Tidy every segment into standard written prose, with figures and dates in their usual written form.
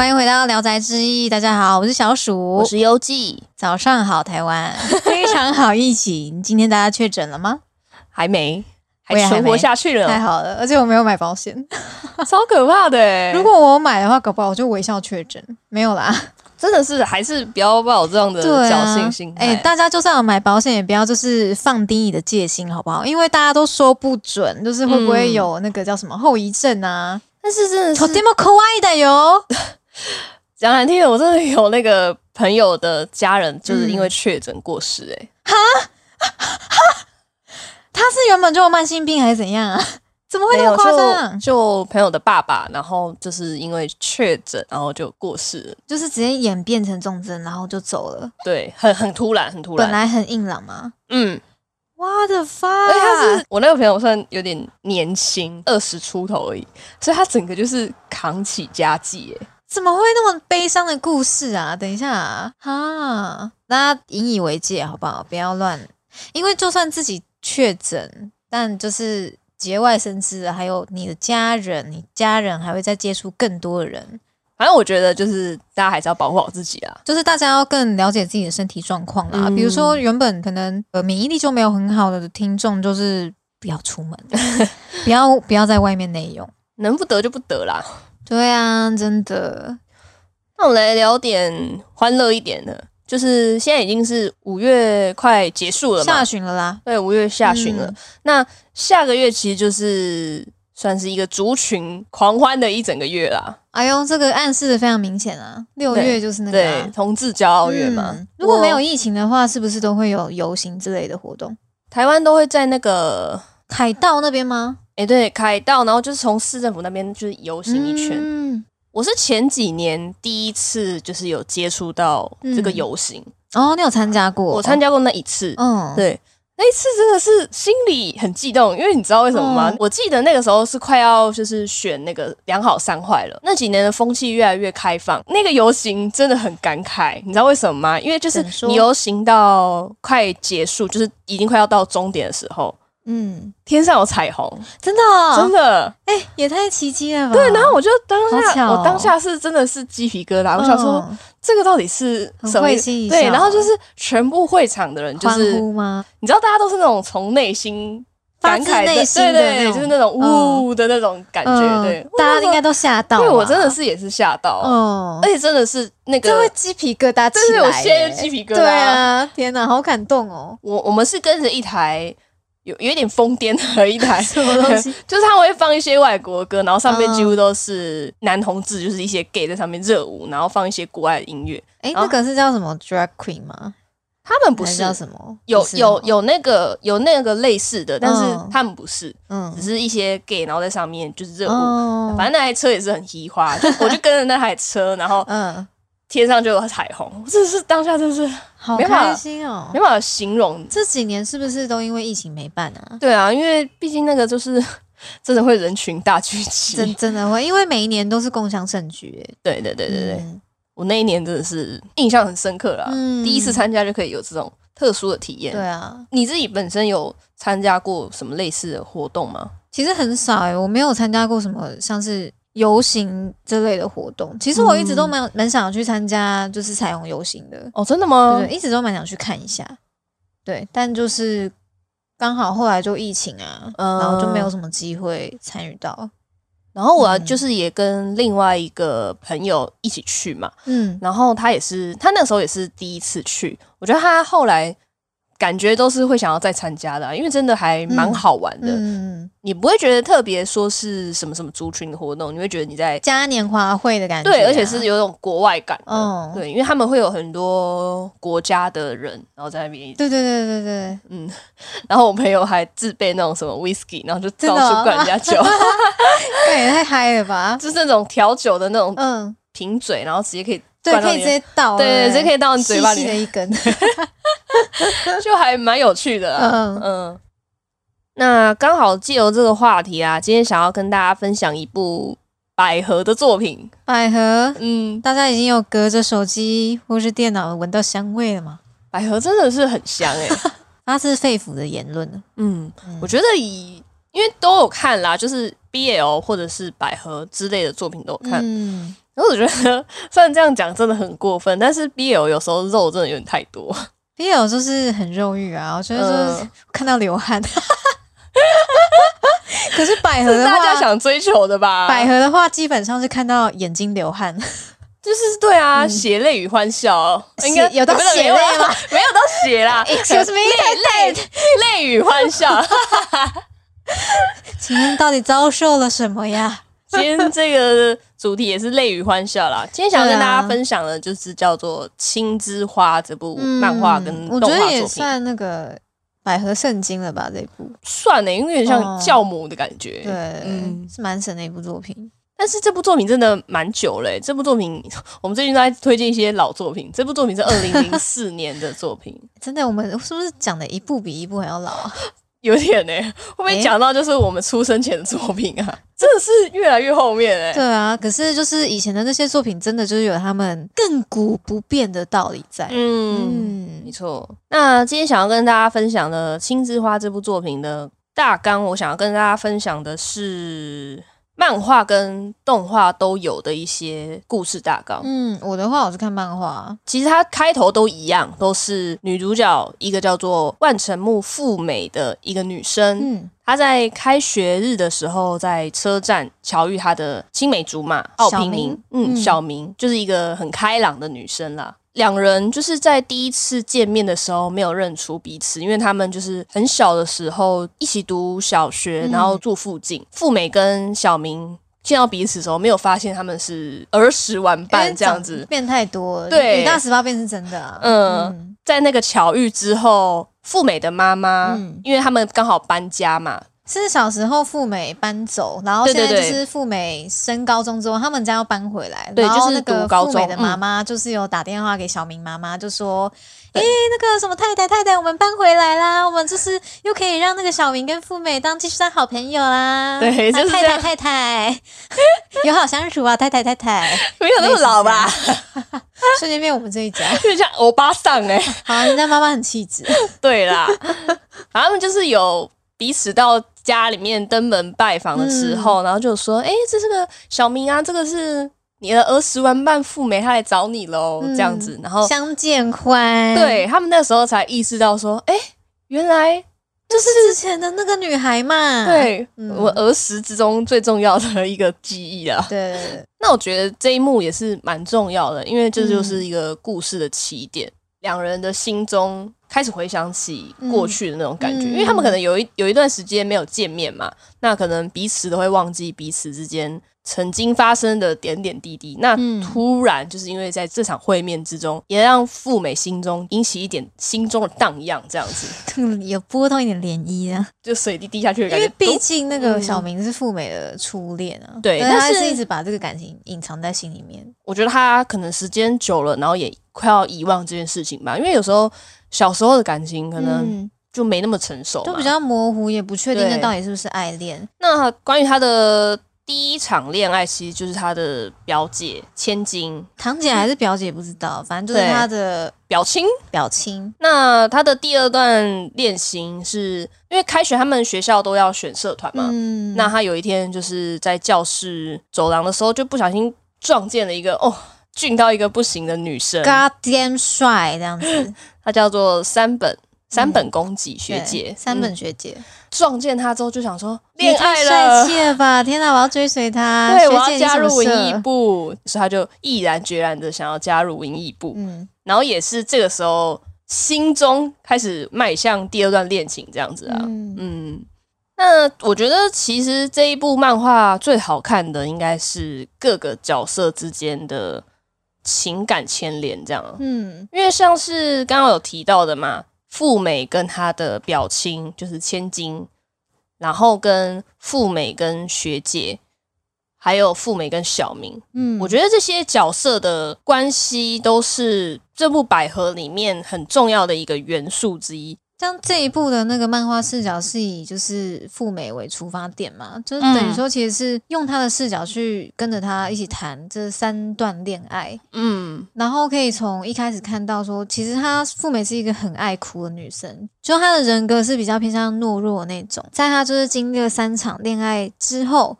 欢迎回到聊斋志异，大家好，我是小鼠，我是幽记。早上好台湾，非常好疫情。今天大家确诊了吗？还没，还存活下去了，太好了。而且我没有买保险，超可怕的耶。如果我买的话，搞不好我就微笑确诊。没有啦，真的是还是不要抱有这样的侥幸心态。大家就算有买保险，也不要就是放低你的戒心，好不好？因为大家都说不准，就是会不会有那个叫什么后遗症啊？但是真的是，とても可愛いだよ。讲难听的，我真的有那个朋友的家人，就是因为确诊过世、欸。哎、哈，他是原本就有慢性病还是怎样啊？怎么会那么夸张？就朋友的爸爸，然后就是因为确诊，然后就过世了，就是直接演变成重症，然后就走了。对，很突然，很突然。本来很硬朗嘛。嗯。What the fuck！ 他是我那个朋友算有点年轻，20出头而已，所以他整个就是扛起家计。哎，怎么会那么悲伤的故事啊？等一下啊，哈，大家引以为戒好不好？不要乱，因为就算自己确诊，但就是。节外生枝，还有你的家人，你家人还会再接触更多的人。反正我觉得就是大家还是要保护好自己啊，就是大家要更了解自己的身体状况啦。比如说原本可能免疫力就没有很好的听众，就是不要出门，不要在外面内用，能不得就不得啦。对啊，真的。那我们来聊点欢乐一点的。就是现在已经是5月快结束了嘛，下旬了啦。对，5月下旬了。那下个月其实就是算是一个族群狂欢的一整个月啦。哎呦，这个暗示的非常明显啊！6月就是那个、啊、对，同志骄傲月嘛。如果没有疫情的话，是不是都会有游行之类的活动？台湾都会在那个凯道那边吗？哎、欸，对，凯道，然后就是从市政府那边就是游行一圈。我是前几年第一次就是有接触到这个游行、哦，你有参加过？我参加过那一次，对，那一次真的是心里很激动，因为你知道为什么吗？我记得那个时候是快要就是选那个两好三坏了，那几年的风气越来越开放，那个游行真的很感慨，你知道为什么吗？因为就是你游行到快结束，就是已经快要到终点的时候。天上有彩虹，真的、哦，真的，哎、欸，也太奇迹了吧！对，然后我就当下，我当下是真的是鸡皮疙瘩，我想说这个到底是什么？对，然后就是全部会场的人就是欢呼吗？你知道，大家都是那种从内心感慨的，对对，就是那种呜的那种感觉，对，大家应该都吓到，对我真的是也是吓到，而且真的是那个，这会鸡皮疙瘩起来，我现在就鸡皮疙瘩，对啊，天哪，好感动哦！我们是跟着一台。有一点疯癫的一台什么东西，就是他们会放一些外国歌，然后上面几乎都是男同志，就是一些 gay 在上面热舞，然后放一些国外的音乐。哎、欸，那个是叫什么 drag queen 吗？他们不是叫什么，有那个类似的，但是他们不是，只是一些 gay 然后在上面就是热舞。反正那台车也是很嘻哈，我就跟着那台车，然后天上就有彩虹，这是当下真是好开心哦，没办法形容。这几年是不是都因为疫情没办啊？对啊，因为毕竟那个就是真的会人群大聚集，真的会，因为每一年都是共襄盛举。对对对对对，我那一年真的是印象很深刻啦，第一次参加就可以有这种特殊的体验。对啊，你自己本身有参加过什么类似的活动吗？其实很少我没有参加过什么像是。游行之类的活动，其实我一直都蛮想要去参加，就是彩虹游行的。哦，真的吗？对，一直都蛮想去看一下。对，但就是刚好后来就疫情啊，然后就没有什么机会参与到。然后我就是也跟另外一个朋友一起去嘛，然后他那时候也是第一次去，我觉得他后来。感觉都是会想要再参加的、因为真的还蛮好玩的。你不会觉得特别说是什么什么族群的活动，你会觉得你在嘉年华会的感觉、对，而且是有种国外感的、对，因为他们会有很多国家的人，然后在那边。对对对对对，然后我朋友还自备那种什么 whisky， 然后就到处灌人家酒，对，太嗨了吧！就是那种调酒的那种瓶嘴，然后直接可以。对，可以直接倒，对，直接可以倒你嘴巴里面，细细的一根，就还蛮有趣的啦。那刚好借由这个话题啊，今天想要跟大家分享一部百合的作品。百合，大家已经有隔着手机或是电脑闻到香味了吗？百合真的是很香发自肺腑的言论了。我觉得因为都有看啦，就是 BL 或者是百合之类的作品都有看。然后我觉得虽然这样讲真的很过分，但是 BL 有时候肉真的有点太多。BL 就是很肉欲啊，我觉得就是看到流汗。可是百合的话，大家想追求的吧？百合的话，基本上是看到眼睛流汗。就是对啊，血泪与欢笑，应该有到血泪吗？没有到血啦 ，Excuse me， 泪与欢笑。今天到底遭受了什么呀？今天这个主题也是泪与欢笑啦。今天想要跟大家分享的，就是叫做《青之花》这部漫画跟动画作品，我觉得也算那个百合圣经了吧？这部算欸，因为有点像教母的感觉。对，是蛮神的一部作品。但是这部作品真的蛮久了欸，这部作品我们最近都在推荐一些老作品，这部作品是2004年的作品。真的，我们是不是讲的一部比一部还要老啊？有点欸，会不会讲到就是我们出生前的作品啊？真的是越来越后面欸。对啊，可是就是以前的那些作品真的就是有他们亘古不变的道理在。没错。那今天想要跟大家分享的《青之花》这部作品的大纲，我想要跟大家分享的是漫画跟动画都有的一些故事大纲。我的话我是看漫画，其实它开头都一样，都是女主角一个叫做万城目富美的一个女生，她在开学日的时候在车站巧遇她的青梅竹马奥平明，小明就是一个很开朗的女生啦。两人就是在第一次见面的时候没有认出彼此，因为他们就是很小的时候一起读小学，然后住附近。富美跟小明见到彼此的时候没有发现他们是儿时玩伴这样子，变太多了。对，女大十八变是真的啊。在那个巧遇之后，富美的妈妈，因为他们刚好搬家嘛，是小时候富美搬走，然后现在就是富美升高中之后，他们家要搬回来。对，就是那个富美的妈妈就是有打电话给小明妈妈，就说那个什么太太，我们搬回来啦，我们就是又可以让那个小明跟富美继续当好朋友啦。对，就是太太有好相处啊，太太没有那么老吧？瞬间变我们这一家，就像欧巴桑欸。好啊，人家妈妈很气质。对啦，然后他们就是有彼此到家里面登门拜访的时候，然后就说这是个小明啊，这个是你的儿时玩伴富美，他来找你咯，这样子。然后相见欢。对，他们那时候才意识到说原来就是之前的那个女孩嘛。对，我儿时之中最重要的一个记忆啊。对，那我觉得这一幕也是蛮重要的，因为这就是一个故事的起点。两人的心中开始回想起过去的那种感觉，因为他们可能有一段时间没有见面嘛，那可能彼此都会忘记彼此之间曾经发生的点点滴滴。那突然就是因为在这场会面之中，也让富美心中引起一点心中的荡漾，这样子有波动一点涟漪啊，就水滴滴下去的感觉。因为毕竟那个小明是富美的初恋啊，对，但是他一直把这个感情隐藏在心里面。我觉得他可能时间久了，然后也快要遗忘这件事情吧，因为有时候小时候的感情可能就没那么成熟，就比较模糊，也不确定那到底是不是爱恋。那关于他的第一场恋爱，其实就是他的表姐千金，堂姐还是表姐不知道，反正就是他的表亲。那他的第二段恋情是因为开学他们学校都要选社团嘛，那他有一天就是在教室走廊的时候，就不小心撞见了一个俊到一个不行的女生， God damn 帅这样子。她叫做三本公己学姐，三本学姐。撞见她之后就想说恋爱了，太帅气了吧！天哪，我要追随她。对，我要加入文艺部，所以她就毅然决然的想要加入文艺部。然后也是这个时候，心中开始迈向第二段恋情这样子啊。那我觉得其实这一部漫画最好看的应该是各个角色之间的情感牵连这样。因为像是刚刚有提到的嘛，富美跟她的表亲就是千金，然后跟富美跟学姐，还有富美跟小明。我觉得这些角色的关系都是这部百合里面很重要的一个元素之一。像这一部的那个漫画视角是以就是富美为出发点嘛，就是等于说其实是用她的视角去跟着她一起谈这三段恋爱。然后可以从一开始看到说，其实她富美是一个很爱哭的女生，就她的人格是比较偏向懦弱的那种。在她就是经历了3场恋爱之后，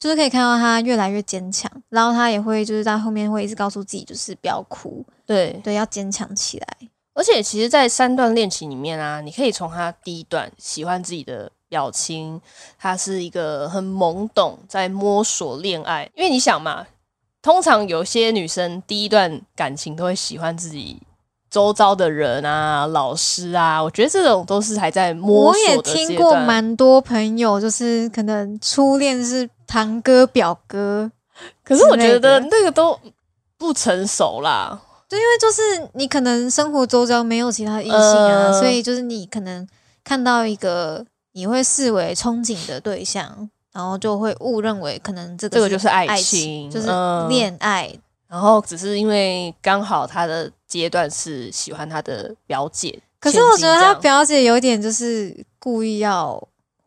就是可以看到他越来越坚强，然后他也会就是在后面会一直告诉自己就是不要哭，对对，要坚强起来。而且其实在三段恋情里面啊，你可以从他第一段喜欢自己的表情，他是一个很懵懂在摸索恋爱，因为你想嘛，通常有些女生第一段感情都会喜欢自己周遭的人啊，老师啊，我觉得这种都是还在摸索的阶段。我也听过蛮多朋友就是可能初恋是堂哥表哥，可是我觉得那个都不成熟啦，对，因为就是你可能生活周遭没有其他异性啊，所以就是你可能看到一个你会视为憧憬的对象，然后就会误认为可能这个就是爱情就是恋爱，然后只是因为刚好他的阶段是喜欢他的表姐，可是我觉得他表姐有点就是故意要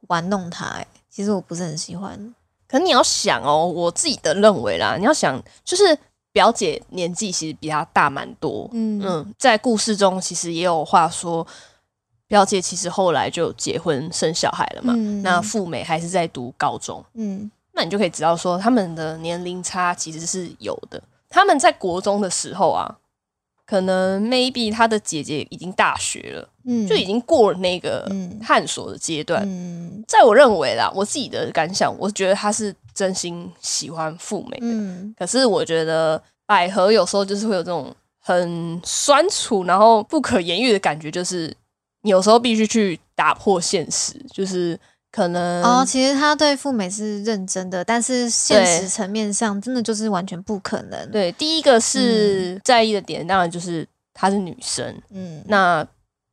玩弄他、其实我不是很喜欢。可是你要想哦，我自己的认为啦，你要想就是表姐年纪其实比他大蛮多，在故事中其实也有话说表姐其实后来就结婚生小孩了嘛，那富美还是在读高中，那你就可以知道说他们的年龄差其实是有的。他们在国中的时候啊，可能 maybe 他的姐姐已经大学了，就已经过了那个探索的阶段。在我认为啦，我自己的感想，我觉得他是真心喜欢富美的。可是我觉得百合有时候就是会有这种很酸楚，然后不可言喻的感觉，就是你有时候必须去打破现实，就是可能其实他对富美是认真的，但是现实层面上真的就是完全不可能。对，第一个是在意的点，当然就是她是女生，那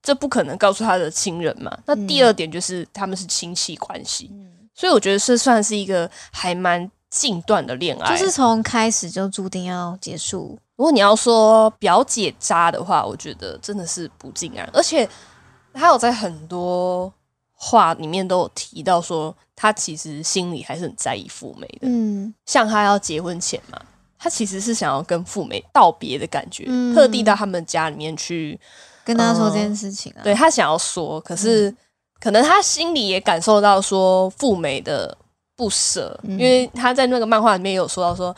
这不可能告诉她的亲人嘛。那第二点就是他们是亲戚关系，所以我觉得这算是一个还蛮近段的恋爱，就是从开始就注定要结束。如果你要说表姐渣的话，我觉得真的是不尽然，而且她有在很多话里面都有提到说他其实心里还是很在意富美的，像他要结婚前嘛，他其实是想要跟富美道别的感觉，特地到他们家里面去跟他说这件事情啊。对，他想要说，可是可能他心里也感受到说富美的不舍，因为他在那个漫画里面有说到说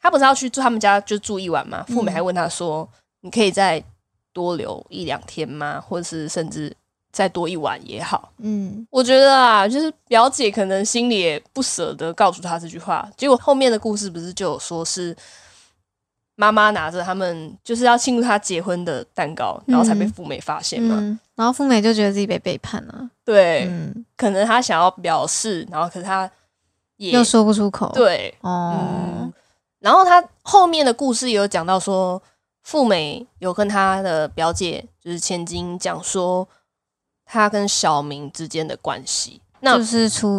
他不是要去住他们家就住一晚嘛，富美还问他说你可以再多留一两天吗，或者是甚至再多一晚也好。我觉得啊，就是表姐可能心里也不舍得告诉她这句话，结果后面的故事不是就有说是妈妈拿着他们就是要庆祝她结婚的蛋糕，然后才被富美发现嘛，然后富美就觉得自己被背叛了。对，可能她想要表示，然后可是她也又说不出口。对，然后她后面的故事也有讲到说富美有跟她的表姐就是千金讲说他跟小明之间的关系，那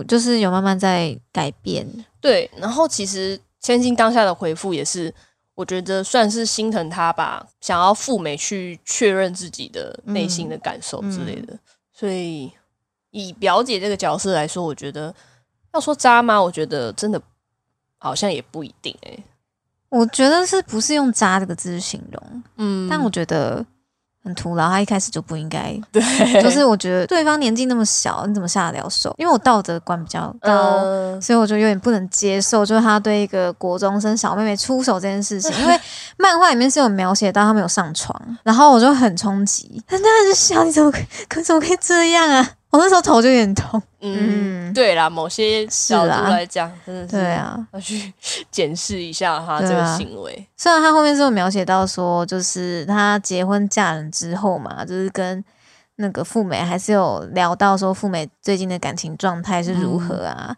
就是有慢慢在改变。对，然后其实千金当下的回复也是，我觉得算是心疼他吧，想要富美去确认自己的内心的感受之类的。所以以表姐这个角色来说，我觉得要说渣吗？我觉得真的好像也不一定我觉得是不是用渣这个字形容？但我觉得很徒劳，他一开始就不应该。对，就是我觉得对方年纪那么小，你怎么下得了手？因为我道德观比较高，所以我就有点不能接受，就是他对一个国中生小妹妹出手这件事情。因为漫画里面是有描写到他们有上床，然后我就很冲击，但他很小，你怎么可以这样啊？我那时候头就有点痛。对啦，某些角度来讲，真的是对啊，要去检视一下他这个行为。虽然他后面是有描写到说，就是他结婚嫁人之后嘛，就是跟那个富美还是有聊到说富美最近的感情状态是如何啊。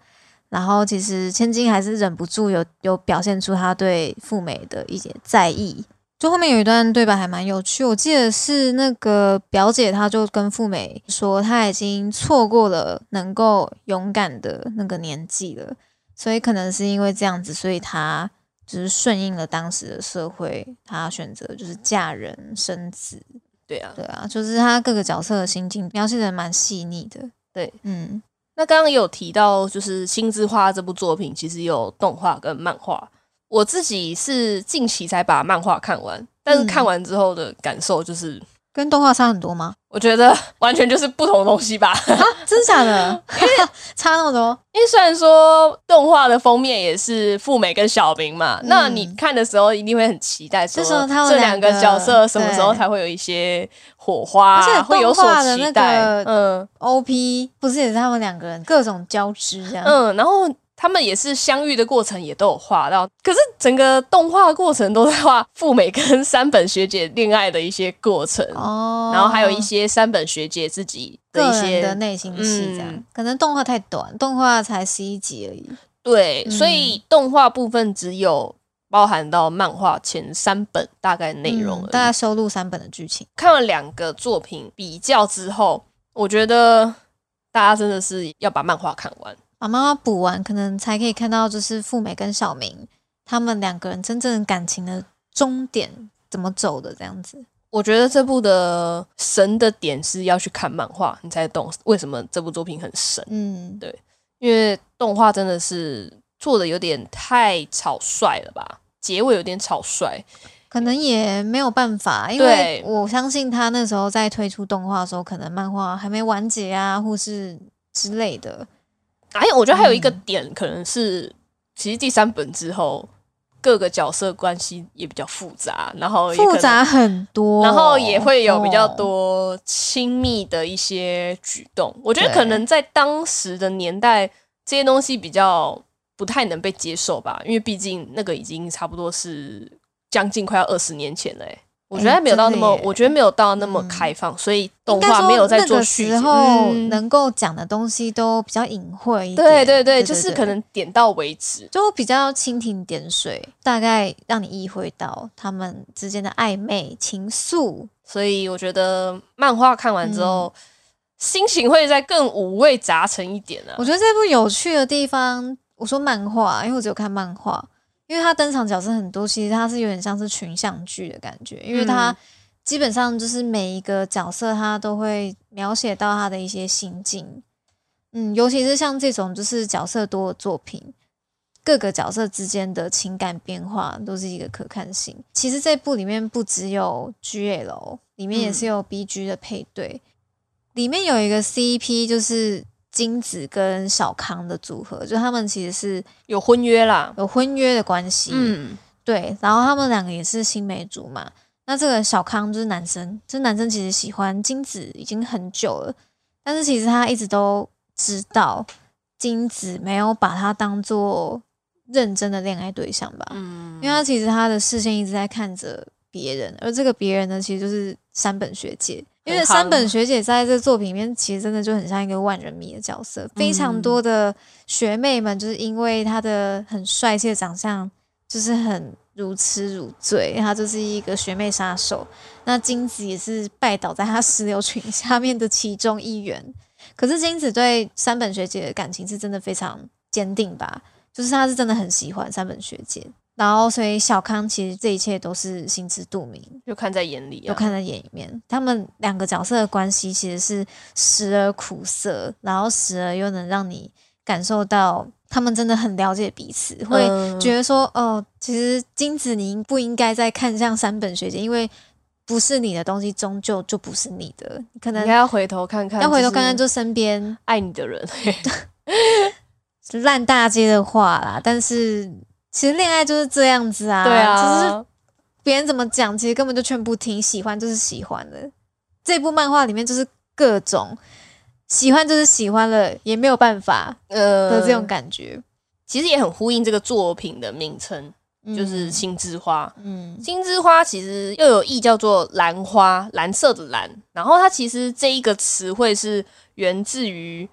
然后其实千金还是忍不住有表现出他对富美的一些在意。就后面有一段对白还蛮有趣，我记得是那个表姐她就跟富美说她已经错过了能够勇敢的那个年纪了，所以可能是因为这样子，所以她就是顺应了当时的社会，她选择就是嫁人生子。对啊，就是她各个角色的心境描写的蛮细腻的。对，那刚刚有提到就是青之花这部作品其实有动画跟漫画，我自己是近期才把漫画看完，但是看完之后的感受就是跟动画差很多吗？我觉得完全就是不同的东西吧。啊，真的假的？因为差那么多。因为虽然说动画的封面也是富美跟小明嘛，那你看的时候一定会很期待说这两个角色什么时候才会有一些火花，而且会有所期待。OP 不是也是他们两个人各种交织这样。嗯，然后他们也是相遇的过程也都有画到，可是整个动画过程都在画富美跟三本学姐恋爱的一些过程，哦，然后还有一些三本学姐自己的一些个人的内心戏这样，可能动画太短，动画才11集而已。对，所以动画部分只有包含到漫画前3本大概内容而已，大概收录3本的剧情。看了2个作品比较之后，我觉得大家真的是要把漫画看完，把漫画补完，可能才可以看到就是富美跟小明他们2个人真正感情的终点怎么走的这样子。我觉得这部的神的点是要去看漫画你才懂为什么这部作品很神。嗯，对，因为动画真的是做的有点太草率了吧，结尾有点草率，可能也没有办法，因为我相信他那时候在推出动画的时候可能漫画还没完结啊或是之类的。哎，我觉得还有一个点，可能是其实第3本之后，各个角色关系也比较复杂，然后也复杂很多，然后也会有比较多亲密的一些举动。我觉得可能在当时的年代，这些东西比较不太能被接受吧，因为毕竟那个已经差不多是将近快要20年前了。我觉得没有到那么，我觉得没有到那么开放，所以动画没有在做续集。那个时候能够讲的东西都比较隐晦一点。对对对，就是可能点到为止，就比较蜻蜓点水，大概让你意会到他们之间的暧昧情愫。所以我觉得漫画看完之后，心情会再更五味杂陈一点啊。我觉得这部有趣的地方，我说漫画，因为我只有看漫画。因为他登场角色很多，其实他是有点像是群像剧的感觉，因为他基本上就是每一个角色他都会描写到他的一些心境。嗯，尤其是像这种就是角色多的作品，各个角色之间的情感变化都是一个可看性。其实这部里面不只有 GL， 里面也是有 BG 的配对，里面有一个 CP 就是金子跟小康的组合，就他们其实是有婚约啦，有婚约的关系。嗯，对，然后他们2个也是青梅竹马。那这个小康就是男生，这男生其实喜欢金子已经很久了，但是其实他一直都知道金子没有把他当做认真的恋爱对象吧。嗯，因为他其实他的视线一直在看着别人，而这个别人呢，其实就是三本学姐。因为三本学姐在这个作品里面其实真的就很像一个万人迷的角色，非常多的学妹们就是因为她的很帅气的长相就是很如痴如醉，她就是一个学妹杀手。那金子也是拜倒在她石榴裙下面的其中一员，可是金子对三本学姐的感情是真的非常坚定吧，就是她是真的很喜欢三本学姐，然后所以小康其实这一切都是心知肚明，就看在眼里，就看在眼里面。他们2个角色的关系其实是时而苦涩，然后时而又能让你感受到他们真的很了解彼此，会觉得说哦，其实金子你不应该再看向三本学姐，因为不是你的东西终究就不是你的，可能你要回头看看，要回头看看就身边爱你的人。烂大街的话啦，但是其实恋爱就是这样子啊，对啊，就是别人怎么讲，其实根本就全不听，喜欢就是喜欢的。这部漫画里面就是各种喜欢就是喜欢了，也没有办法的这种感觉。其实也很呼应这个作品的名称，就是心之花。嗯，心之花其实又有意叫做兰花，蓝色的蓝。然后它其实这一个词汇是源自于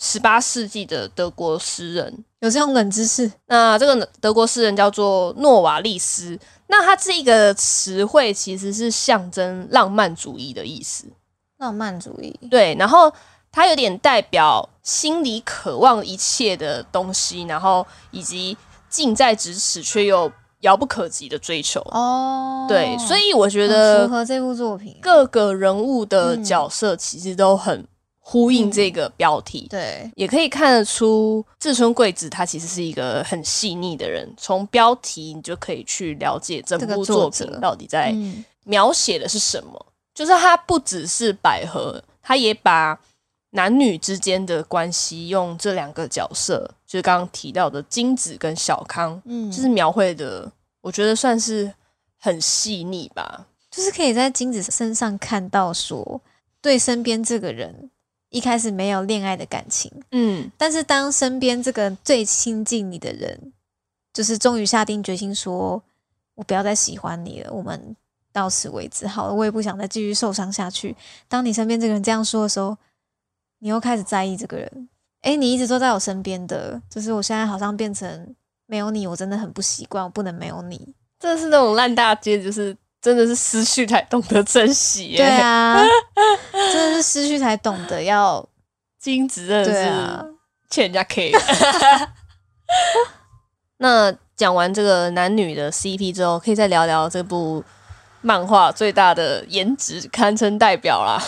18世纪的德国诗人，有这种冷知识。那这个德国诗人叫做诺瓦利斯，那他这个词汇其实是象征浪漫主义的意思。浪漫主义，对，然后它有点代表心里渴望一切的东西，然后以及近在咫尺却又遥不可及的追求。哦，对，所以我觉得符合这部作品，各个人物的角色其实都很呼应这个标题。对，也可以看得出志村贵子她其实是一个很细腻的人，从标题你就可以去了解整部作品到底在描写的是什么，就是他不只是百合，他也把男女之间的关系用这两个角色，就是刚刚提到的金子跟小康，就是描绘的我觉得算是很细腻吧，就是可以在金子身上看到说对身边这个人一开始没有恋爱的感情，但是当身边这个最亲近你的人就是终于下定决心说我不要再喜欢你了，我们到此为止好了，我也不想再继续受伤下去，当你身边这个人这样说的时候，你又开始在意这个人，你一直都在我身边的，就是我现在好像变成没有你我真的很不习惯，我不能没有你，真的是那种烂大街，就是真的是失去才懂得珍惜耶。对啊，真的是失去才懂得要金子，真的是欠人家 K。那讲完这个男女的 CP 之后，可以再聊聊这部漫画最大的颜值堪称代表啦，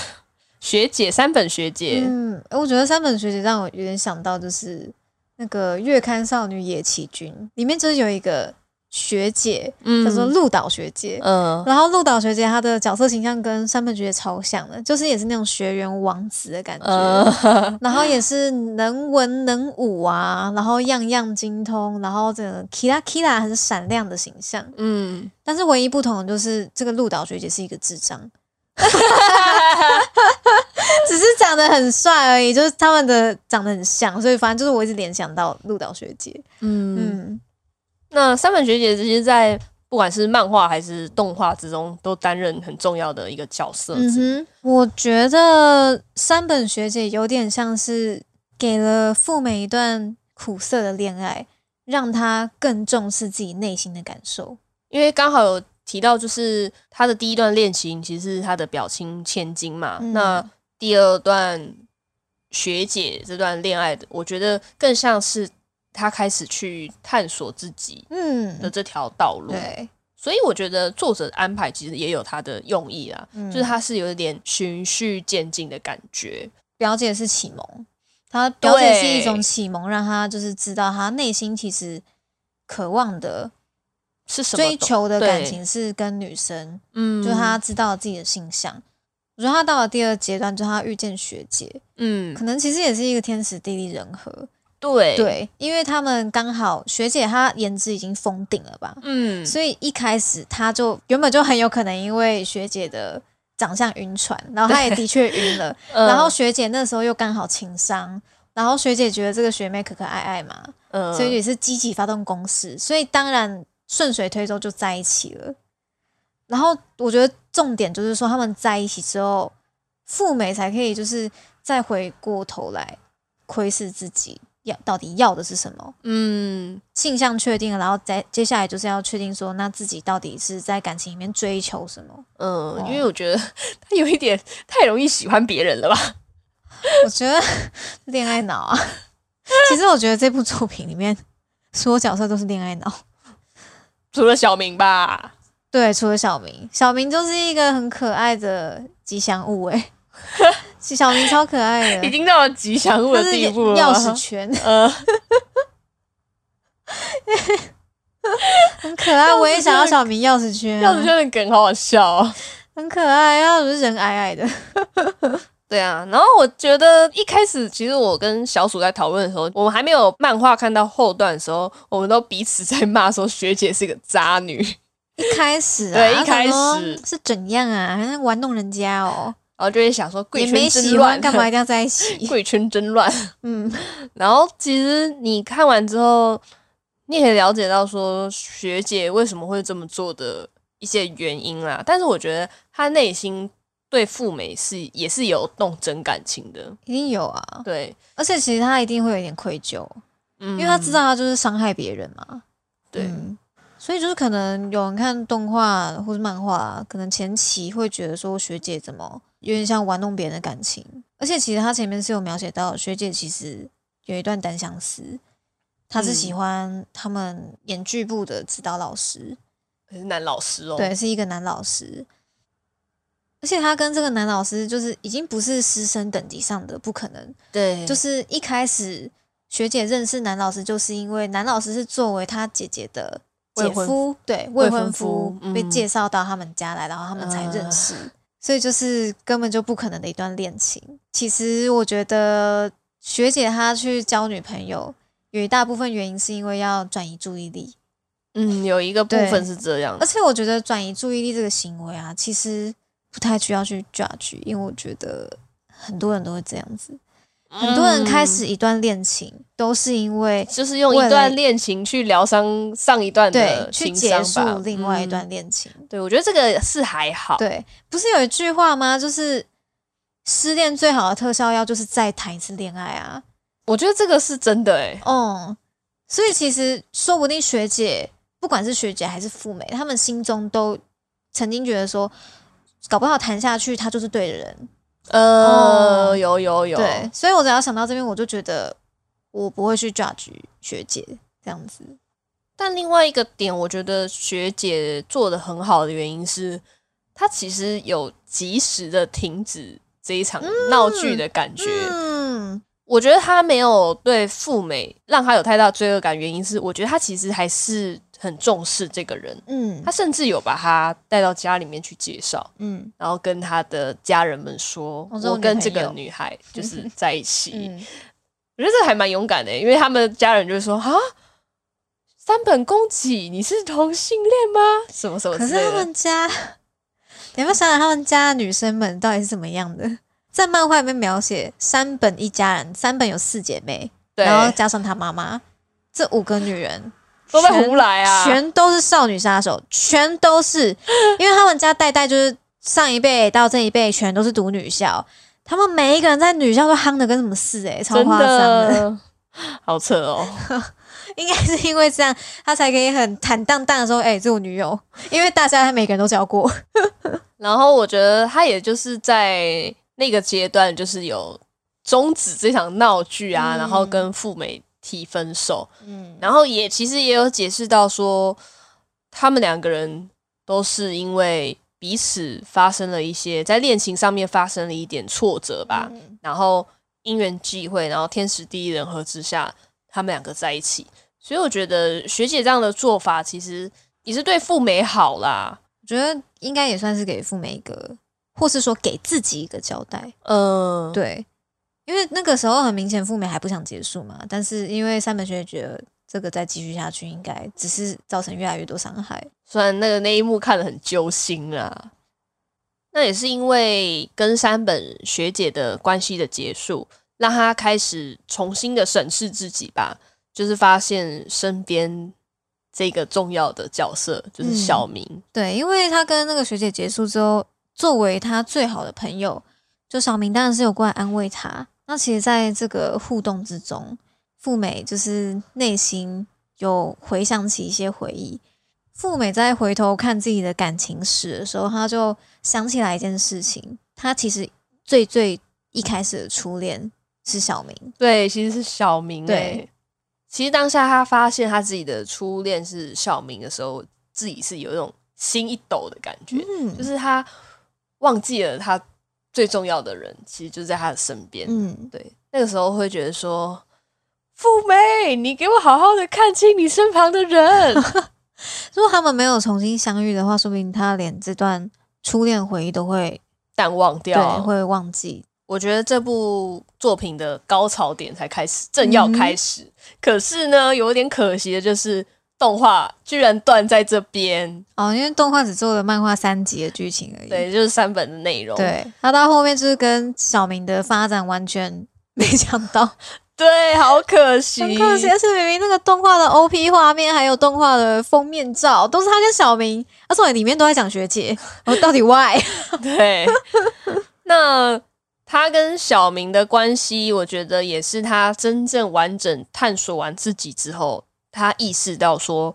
学姐三本学姐。我觉得三本学姐让我有点想到就是那个月刊少女野崎君里面就是有一个学姐叫做鹿岛学姐，然后鹿岛学姐她的角色形象跟山本学姐超像的，就是也是那种学员王子的感觉，然后也是能文能武啊，然后样样精通，然后这个 Kira 很闪亮的形象，但是唯一不同的就是这个鹿岛学姐是一个智障，只是长得很帅而已，就是他们的长得很像，所以反正就是我一直联想到鹿岛学姐。那三本学姐其实在不管是漫画还是动画之中都担任很重要的一个角色。我觉得三本学姐有点像是给了富美一段苦涩的恋爱，让她更重视自己内心的感受，因为刚好有提到就是她的第一段恋情其实是她的表亲千金嘛，那第二段学姐这段恋爱我觉得更像是他开始去探索自己的这条道路，所以我觉得作者的安排其实也有他的用意啦，就是他是有一点循序渐进的感觉。表姐是启蒙，他表姐是一种启蒙，让他就是知道他内心其实渴望的是什么，追求的感情是跟女生，就是他知道自己的性向。我觉得他到了第二阶段，就是他遇见学姐，可能其实也是一个天时地利人和。对，因为他们刚好学姐她颜值已经封顶了吧，所以一开始她就原本就很有可能因为学姐的长相晕船，然后她也的确晕了，然后学姐那时候又刚好情商，然后学姐觉得这个学妹可可爱爱嘛，所以也是积极发动攻势，所以当然顺水推舟就在一起了。然后我觉得重点就是说他们在一起之后，富美才可以就是再回过头来窥视自己到底要的是什么，性向确定了，然后接下来就是要确定说那自己到底是在感情里面追求什么。因为我觉得他有一点太容易喜欢别人了吧，我觉得恋爱脑啊。其实我觉得这部作品里面所有角色都是恋爱脑，除了小明吧。对，除了小明，小明就是一个很可爱的吉祥物小明超可爱的，已经到了吉祥物的地步了，钥匙圈，很可爱。我也想要小明钥匙圈，钥匙圈的梗好好笑哦，很可爱。然后人矮矮的，对啊。然后我觉得一开始，其实我跟小鼠在讨论的时候，我们还没有漫画看到后段的时候，我们都彼此在骂说学姐是个渣女。一开始啊，对，一开始是怎样啊？还能玩弄人家哦。然后就会想说贵圈真乱，干嘛一定要在一起？贵圈真乱。然后其实你看完之后，你也可以了解到说学姐为什么会这么做的一些原因啦。但是我觉得她内心对富美也是有动真感情的，一定有啊。对，而且其实她一定会有点愧疚，因为她知道她就是伤害别人嘛。对。所以就是可能有人看动画或是漫画，可能前期会觉得说学姐怎么有点像玩弄别人的感情，而且其实他前面是有描写到学姐其实有一段单相思，她是喜欢他们演剧部的指导老师，是男老师哦，对，是一个男老师，而且他跟这个男老师就是已经不是师生等级上的，不可能，对，就是一开始学姐认识男老师，就是因为男老师是作为她姐姐的姐夫，对，未婚夫被介绍到他们家来，然后他们才认识，所以就是根本就不可能的一段恋情。其实我觉得学姐她去交女朋友有一大部分原因是因为要转移注意力，嗯，有一个部分是这样的。而且我觉得转移注意力这个行为啊，其实不太需要去 judge， 因为我觉得很多人都会这样子。很多人开始一段恋情、都是因为就是用一段恋情去疗伤上一段的情伤吧，去结束另外一段恋情、对，我觉得这个是还好。对，不是有一句话吗？就是失恋最好的特效药就是再谈一次恋爱啊。我觉得这个是真的欸。所以其实说不定学姐，不管是学姐还是富美，他们心中都曾经觉得说，搞不好谈下去他就是对的人。有。对，所以我只要想到这边，我就觉得我不会去 judge 学姐这样子。但另外一个点，我觉得学姐做得很好的原因是，她其实有及时的停止这一场闹剧的感觉。我觉得她没有对富美让她有太大罪恶感，原因是我觉得她其实还是很重视这个人，他甚至有把他带到家里面去介绍，然后跟他的家人们说，我跟这个女孩就是在一起。我觉得这还蛮勇敢的，因为他们家人就会说，啊，三本公己，你是同性恋吗？什么什么之类的。可是他们家，你有没有想想他们家女生们到底是怎么样的？在漫画里面描写三本一家人，三本有4姐妹，然后加上他妈妈，这5个女人。都被胡来啊！全都是少女杀手，全都是，因为他们家代代就是上一辈到这一辈，全都是读女校，他们每一个人在女校都夯的跟什么似欸，超夸张的，好扯哦！应该是因为这样，他才可以很坦荡荡的说：“欸，这我女友。”因为大家他每个人都交过。然后我觉得他也就是在那个阶段，就是有终止这场闹剧啊，然后跟富美提分手，然后也其实也有解释到说，他们2个人都是因为彼此发生了一些在恋情上面发生了一点挫折吧，然后因缘际会，然后天时地利人和之下，他们2个在一起。所以我觉得学姐这样的做法，其实也是对富美好啦。我觉得应该也算是给富美一个，或是说给自己一个交代。对。因为那个时候很明显富美还不想结束嘛，但是因为三本学姐觉得这个再继续下去应该只是造成越来越多伤害，虽然那一幕看得很揪心啦。那也是因为跟三本学姐的关系的结束，让她开始重新的审视自己吧，就是发现身边这个重要的角色就是小明、对，因为她跟那个学姐结束之后，作为她最好的朋友，就小明当然是有过来安慰她。那其实在这个互动之中，富美就是内心有回想起一些回忆。富美在回头看自己的感情史的时候，她就想起来一件事情，她其实最一开始的初恋是小明。对，其实是小明、对，其实当下她发现她自己的初恋是小明的时候，自己是有一种心一抖的感觉、就是她忘记了她最重要的人其实就在他的身边。对，那个时候会觉得说，富美，你给我好好的看清你身旁的人。如果他们没有重新相遇的话，说不定他连这段初恋回忆都会淡忘掉，对，会忘记。我觉得这部作品的高潮点才开始，正要开始，可是呢，有点可惜的就是动画居然断在这边哦，因为动画只做了漫画3集的剧情而已，对，就是3本的内容。对，他到后面就是跟小明的发展完全没想到，对，好可惜，很可惜。而且明明那个动画的 OP 画面，还有动画的封面照，都是他跟小明，而且里面都在讲学姐，我到底 why？ 对，那他跟小明的关系，我觉得也是他真正完整探索完自己之后。他意识到说，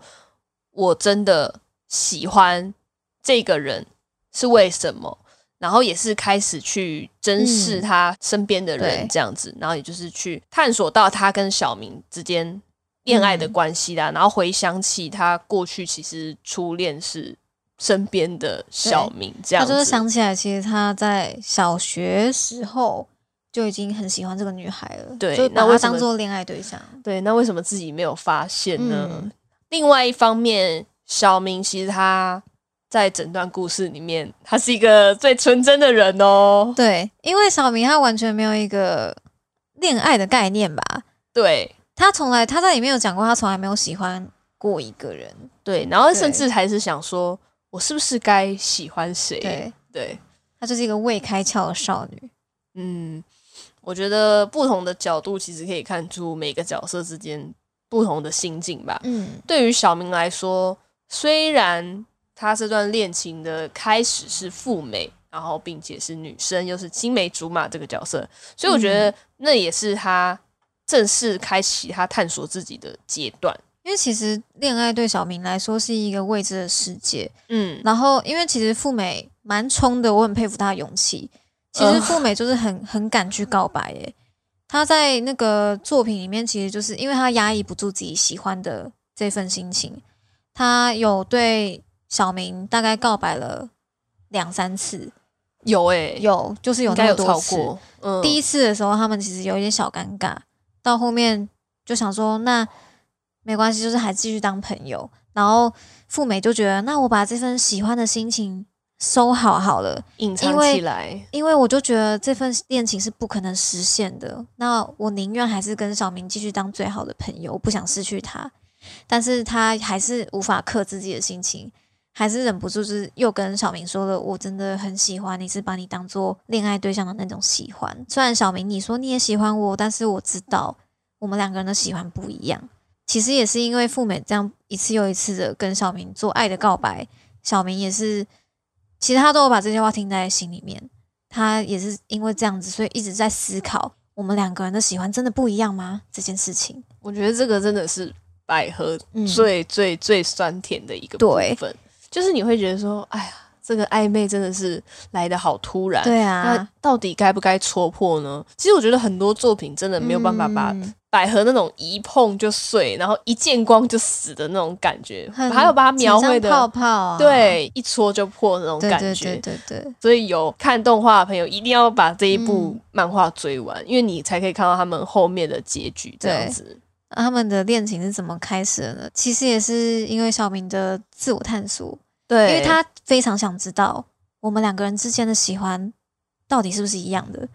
我真的喜欢这个人是为什么，然后也是开始去珍视他身边的人这样子、然后也就是去探索到他跟小明之间恋爱的关系啦、然后回想起他过去其实初恋是身边的小明这样子。他就是想起来其实他在小学时候就已经很喜欢这个女孩了，对，就把她当做恋爱对象。对，那为什么自己没有发现呢？另外一方面，小明其实他在整段故事里面他是一个最纯真的人哦。对，因为小明他完全没有一个恋爱的概念吧。对，他在里面有讲过他从来没有喜欢过一个人。对，然后甚至还是想说我是不是该喜欢谁。 对， 对，他就是一个未开窍的少女。嗯，我觉得不同的角度其实可以看出每个角色之间不同的心境吧。嗯，对于小明来说，虽然他这段恋情的开始是赴美，然后并且是女生，又是青梅竹马这个角色，所以我觉得那也是他正式开启他探索自己的阶段。因为其实恋爱对小明来说是一个未知的世界。嗯，然后因为其实赴美蛮冲的，我很佩服他的勇气。其实赴美就是很敢去告白耶。他在那个作品里面，其实就是因为他压抑不住自己喜欢的这份心情，他有对小明大概告白了2-3次，有欸，有，就是有那么多次。第一次的时候他们其实有一点小尴尬，到后面就想说那没关系，就是还继续当朋友。然后赴美就觉得那我把这份喜欢的心情收好好了，隐藏起来，因为我就觉得这份恋情是不可能实现的，那我宁愿还是跟小明继续当最好的朋友，我不想失去他。但是他还是无法克制自己的心情，还是忍不住就是又跟小明说了我真的很喜欢你，是把你当做恋爱对象的那种喜欢。虽然小明你说你也喜欢我，但是我知道我们两个人的喜欢不一样。其实也是因为赴美这样一次又一次的跟小明做爱的告白，小明也是其实他都有把这些话听在心里面，他也是因为这样子所以一直在思考我们两个人的喜欢真的不一样吗这件事情。我觉得这个真的是百合最酸甜的一个部分。就是你会觉得说哎呀这个暧昧真的是来得好突然。对啊，那到底该不该戳破呢？其实我觉得很多作品真的没有办法把百合那种一碰就碎，然后一见光就死的那种感觉，还有把它描绘的泡泡啊，对，一戳就破那种感觉。对，所以有看动画的朋友一定要把这一部漫画追完，因为你才可以看到他们后面的结局这样子。那他们的恋情是怎么开始的呢？其实也是因为小明的自我探索。对，因为他非常想知道我们两个人之间的喜欢到底是不是一样的，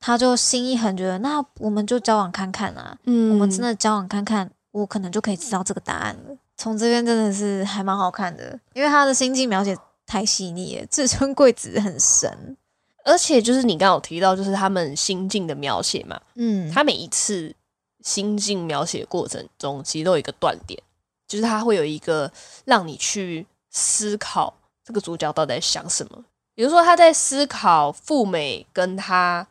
他就心一横，觉得那我们就交往看看啊。我们真的交往看看，我可能就可以知道这个答案了。从这边真的是还蛮好看的，因为他的心境描写太细腻了，志村贵子很神。而且就是你刚刚有提到就是他们心境的描写嘛，他每一次心境描写过程中其实都有一个断点，就是他会有一个让你去思考这个主角到底在想什么。比如说他在思考赴美跟他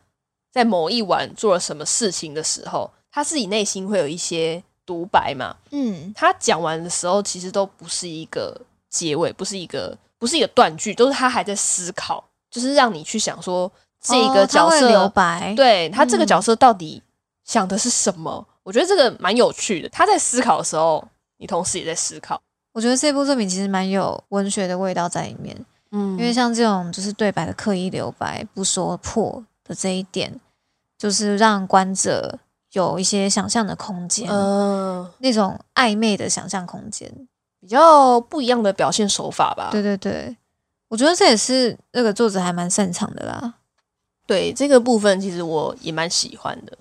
在某一晚做了什么事情的时候，他自己内心会有一些独白嘛。他讲完的时候其实都不是一个结尾，不是一个断句，都是他还在思考，就是让你去想说这个角色，他会留白，对，他这个角色到底想的是什么。我觉得这个蛮有趣的，他在思考的时候你同时也在思考。我觉得这部作品其实蛮有文学的味道在里面。因为像这种就是对白的刻意留白不说破的这一点，就是让观者有一些想象的空间，那种暧昧的想象空间，比较不一样的表现手法吧。对，我觉得这也是那个作者还蛮擅长的啦。对，这个部分其实我也蛮喜欢的。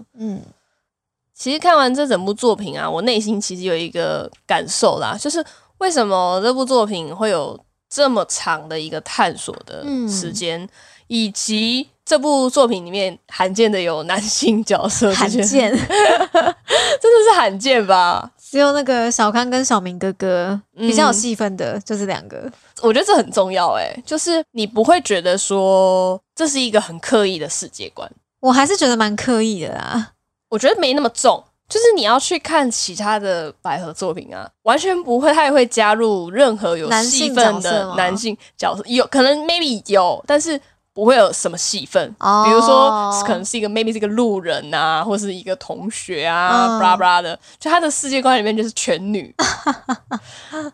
其实看完这整部作品啊，我内心其实有一个感受啦，就是为什么这部作品会有这么长的一个探索的时间，以及这部作品里面罕见的有男性角色。罕见真的是罕见吧，只有那个小康跟小明哥哥比较有戏份的就是两个。我觉得这很重要欸，就是你不会觉得说这是一个很刻意的世界观。我还是觉得蛮刻意的啦，我觉得没那么重。就是你要去看其他的百合作品啊，完全不会太会加入任何有戏份的男性角色。有可能 maybe 有，但是不会有什么戏份。比如说可能是一个 maybe 是一个路人啊，或是一个同学啊，blah blah 的，就他的世界观里面就是全女。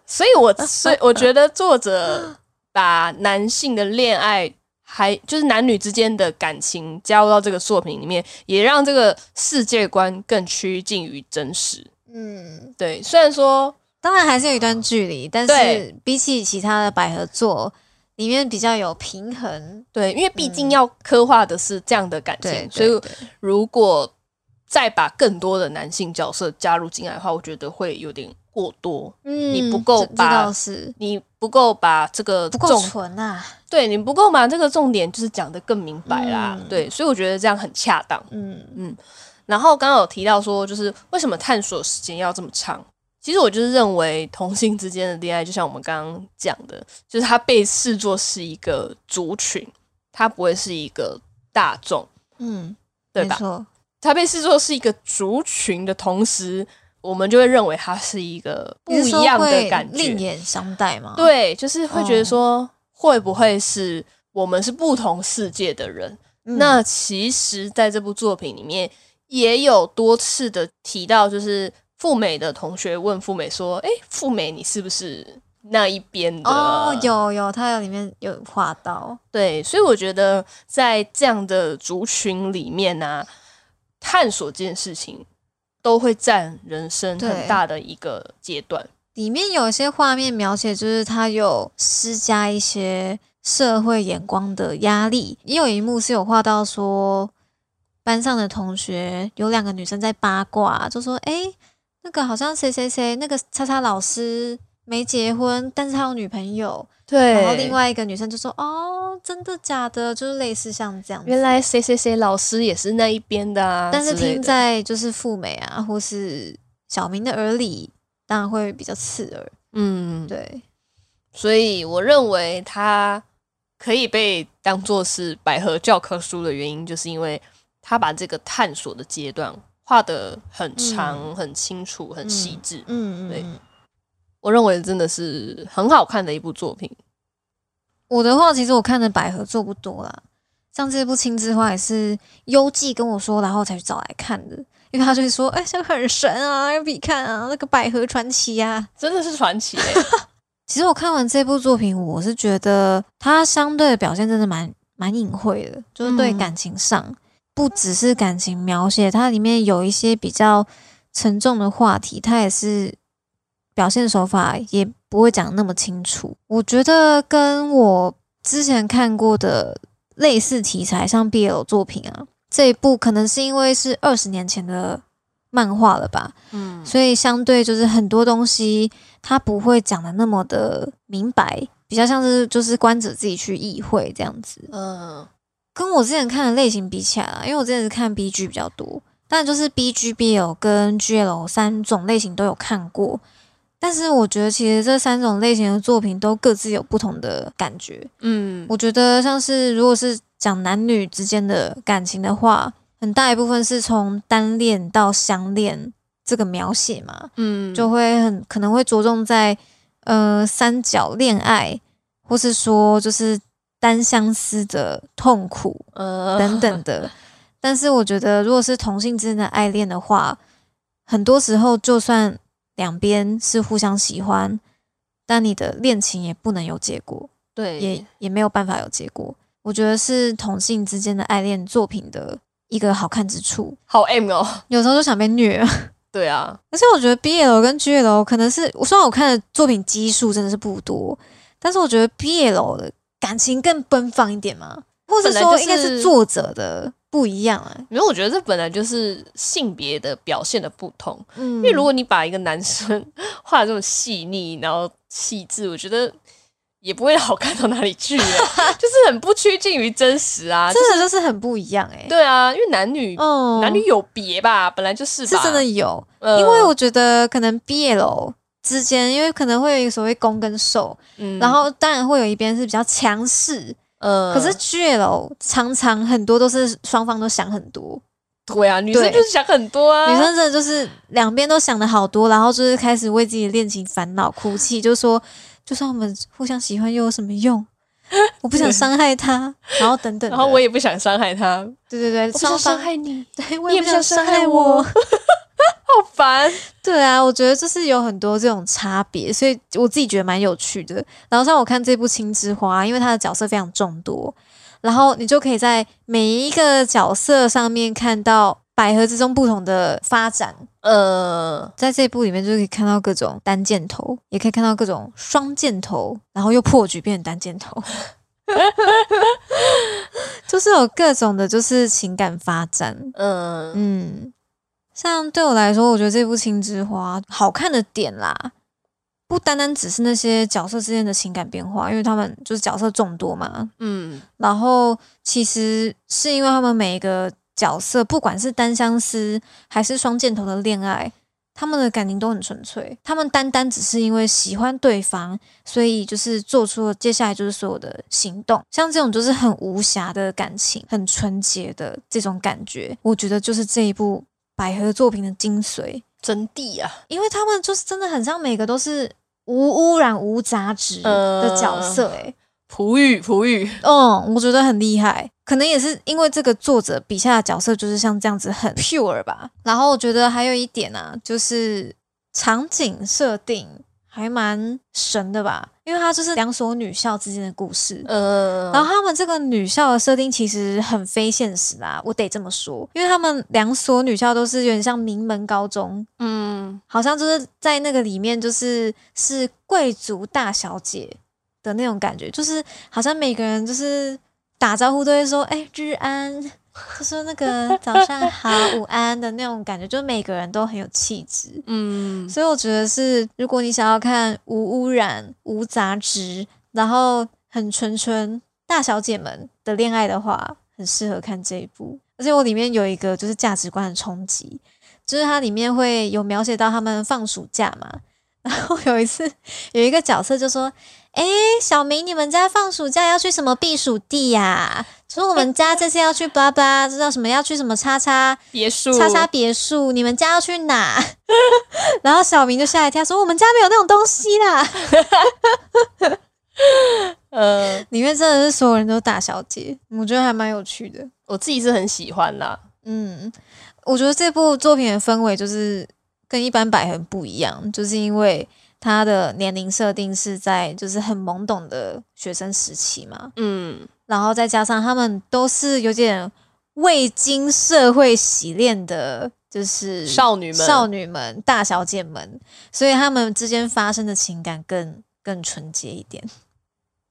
所以我觉得作者把男性的恋爱还就是男女之间的感情加入到这个作品里面，也让这个世界观更趋近于真实。对，虽然说当然还是有一段距离，但是比起其他的百合作里面比较有平衡，对，因为毕竟要刻画的是这样的感情，所以如果再把更多的男性角色加入进来的话，我觉得会有点过多，你不够把这个不够纯啊，对，你不够把这个重点就是讲得更明白啦，对，所以我觉得这样很恰当，然后刚刚有提到说，就是为什么探索时间要这么长？其实我就是认为同性之间的恋爱，就像我们刚刚讲的，就是它被视作是一个族群，它不会是一个大众，对吧？没错，它被视作是一个族群的同时，我们就会认为它是一个不一样的感觉，另眼相待嘛。对，就是会觉得说，会不会是我们是不同世界的人？那其实在这部作品里面，也有多次的提到，就是富美的同学问富美说：“哎，富美，你是不是那一边的？”哦，有，他有里面有画到。对，所以我觉得在这样的族群里面呢，探索这件事情都会占人生很大的一个阶段。里面有一些画面描写，就是他有施加一些社会眼光的压力。也有一幕是有画到说，班上的同学有两个女生在八卦，就说：“哎，那个好像谁谁谁，那个叉叉老师没结婚，但是他有女朋友。”对。然后另外一个女生就说：“哦，真的假的？”就是类似像这样子。原来谁谁谁老师也是那一边的啊。但是听在就是富美啊，或是小明的耳里，当然会比较刺耳。对。所以我认为他可以被当作是百合教科书的原因，就是因为他把这个探索的阶段画得很长、很清楚、很细致。对，我认为真的是很好看的一部作品。我的话，其实我看的百合作不多啦，像这部《青之花》也是优纪跟我说，然后才去找来看的，因为他就会说：“哎，这个很神啊，要必看啊，那个百合传奇啊，真的是传奇。”其实我看完这部作品，我是觉得他相对的表现真的蛮隐晦的，就是对感情上。不只是感情描写，它里面有一些比较沉重的话题，它也是表现手法也不会讲那么清楚。我觉得跟我之前看过的类似题材，像 BL 作品啊，这一部可能是因为是20年前的漫画了吧，所以相对就是很多东西它不会讲的那么的明白，比较像是就是观者自己去意会这样子，跟我之前看的类型比起来啦，因为我之前是看 BG 比较多，但就是 BG、BL 跟 GL 3种类型都有看过，但是我觉得其实这3种类型的作品都各自有不同的感觉。我觉得像是如果是讲男女之间的感情的话，很大一部分是从单恋到相恋这个描写嘛，就会很可能会着重在三角恋爱，或是说就是单相思的痛苦等等的，但是我觉得如果是同性之间的爱恋的话，很多时候就算两边是互相喜欢，但你的恋情也不能有结果，对，也没有办法有结果。我觉得是同性之间的爱恋作品的一个好看之处。好 M 哦，有时候就想被虐。对啊，而且我觉得 BL 跟 GL 可能是，虽然我看的作品基数真的是不多，但是我觉得 BL 的感情更奔放一点嘛，或者说应该是作者的不一样啊。因为我觉得这本来就是性别的表现的不同，因为如果你把一个男生画得这么细腻，然后细致，我觉得也不会好看到哪里去，就是很不趋近于真实啊，真的就是很不一样哎。对啊，因为男女有别吧，本来就是吧，是真的有。因为我觉得可能 BL之间，因为可能会有一个所谓攻跟受，然后当然会有一边是比较强势，可是 GL 常常很多都是双方都想很多。对啊，女生就是想很多啊，女生真的就是两边都想的好多，然后就是开始为自己的恋情烦恼、哭泣，就说就算我们互相喜欢又有什么用？我不想伤害他，然后等等，然后我也不想伤害他，对，我不想伤害你，对，我也不想伤害我。好烦，对啊，我觉得就是有很多这种差别，所以我自己觉得蛮有趣的。然后像我看这部《青之花》，因为它的角色非常众多，然后你就可以在每一个角色上面看到百合之中不同的发展，在这一部里面就可以看到各种单箭头，也可以看到各种双箭头，然后又破局变成单箭头。就是有各种的就是情感发展。像对我来说，我觉得这部青之花好看的点啦，不单单只是那些角色之间的情感变化，因为他们就是角色众多嘛，然后其实是因为他们每一个角色，不管是单相思还是双箭头的恋爱，他们的感情都很纯粹，他们单单只是因为喜欢对方，所以就是做出了接下来就是所有的行动，像这种就是很无瑕的感情，很纯洁的这种感觉，我觉得就是这一部百合作品的精髓真谛啊，因为他们就是真的很像每个都是无污染无杂质的角色璞玉，我觉得很厉害，可能也是因为这个作者笔下的角色就是像这样子很 pure 吧。然后我觉得还有一点啊，就是场景设定还蛮神的吧，因为它就是两所女校之间的故事，然后他们这个女校的设定其实很非现实啦，我得这么说，因为他们两所女校都是有点像名门高中，好像就是在那个里面就是是贵族大小姐的那种感觉，就是好像每个人就是打招呼都会说日安，就说那个早上好午安的那种感觉，就每个人都很有气质，所以我觉得是如果你想要看无污染无杂质然后很纯纯大小姐们的恋爱的话，很适合看这一部。而且我里面有一个就是价值观的冲击，就是它里面会有描写到他们放暑假嘛，然后有一次有一个角色就说小明，你们家放暑假要去什么避暑地呀？说我们家这次要去巴巴，知道什么要去什么叉叉别墅，你们家要去哪？然后小明就吓一跳，说我们家没有那种东西啦。里面真的是所有人都大小姐，我觉得还蛮有趣的，我自己是很喜欢啦。我觉得这部作品的氛围就是跟一般百合不一样，就是因为他的年龄设定是在就是很懵懂的学生时期嘛，然后再加上他们都是有点未经社会洗练的就是少女们大小姐们，所以他们之间发生的情感更纯洁一点，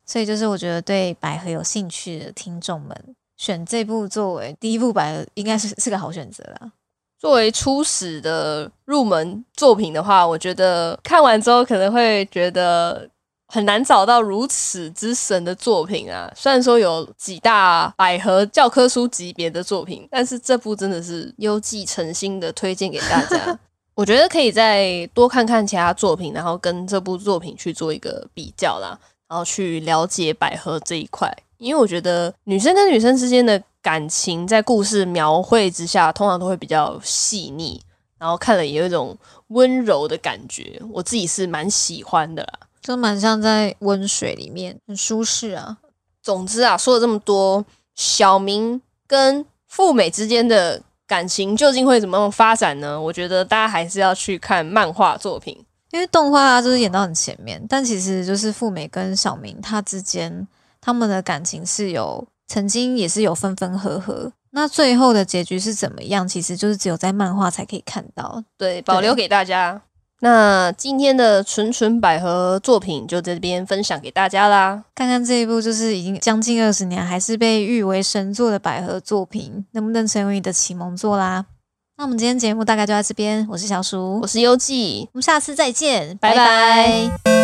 所以就是我觉得对百合有兴趣的听众们选这部作为第一部百合应该是个好选择啦。作为初始的入门作品的话，我觉得看完之后可能会觉得很难找到如此之神的作品啊，虽然说有几大百合教科书级别的作品，但是这部真的是优绩诚心的推荐给大家。我觉得可以再多看看其他作品，然后跟这部作品去做一个比较啦，然后去了解百合这一块，因为我觉得女生跟女生之间的感情在故事描绘之下通常都会比较细腻，然后看了也有一种温柔的感觉，我自己是蛮喜欢的啦，就蛮像在温水里面，很舒适啊。总之啊，说了这么多，小明跟富美之间的感情究竟会怎么发展呢？我觉得大家还是要去看漫画作品，因为动画就是演到很前面，但其实就是富美跟小明他之间他们的感情是有曾经也是有分分合合，那最后的结局是怎么样，其实就是只有在漫画才可以看到，对，保留给大家。那今天的纯百合作品就在这边分享给大家啦，看看这一部就是已经将近20年还是被誉为神作的百合作品能不能成为你的启蒙作啦。那我们今天节目大概就在这边，我是小鼠，我是优纪，我们下次再见，拜拜。